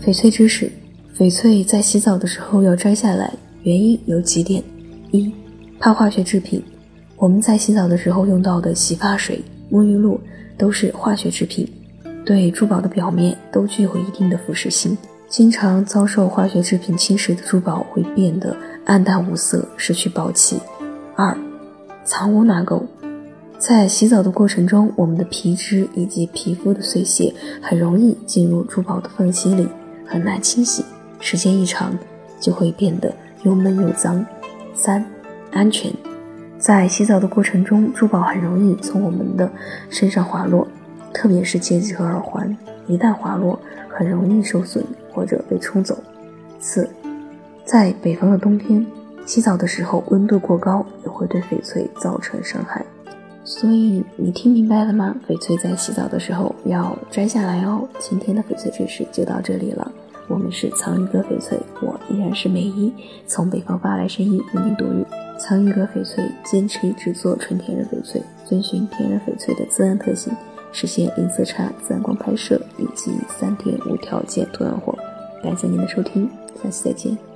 翡翠知识：翡翠在洗澡的时候要摘下来，原因有几点：一、怕化学制品。我们在洗澡的时候用到的洗发水、沐浴露都是化学制品，对珠宝的表面都具有一定的腐蚀性。经常遭受化学制品侵蚀的珠宝会变得暗淡无色，失去宝气。二、藏污纳垢。在洗澡的过程中，我们的皮脂以及皮肤的碎屑很容易进入珠宝的缝隙里，很难清洗，时间一长就会变得又闷又脏。三、安全。在洗澡的过程中，珠宝很容易从我们的身上滑落，特别是戒指和耳环，一旦滑落很容易受损或者被冲走。四、在北方的冬天，洗澡的时候温度过高也会对翡翠造成伤害。所以你听明白了吗？翡翠在洗澡的时候要摘下来哦。今天的翡翠知识就到这里了，我们是藏一格翡翠，我依然是美一，从北方发来声音与你读语。藏一格翡翠坚持制作纯天然翡翠，遵循天然翡翠的自然特性，实现零色差、自然光拍摄以及3天无条件退换货。感谢您的收听，下期再见。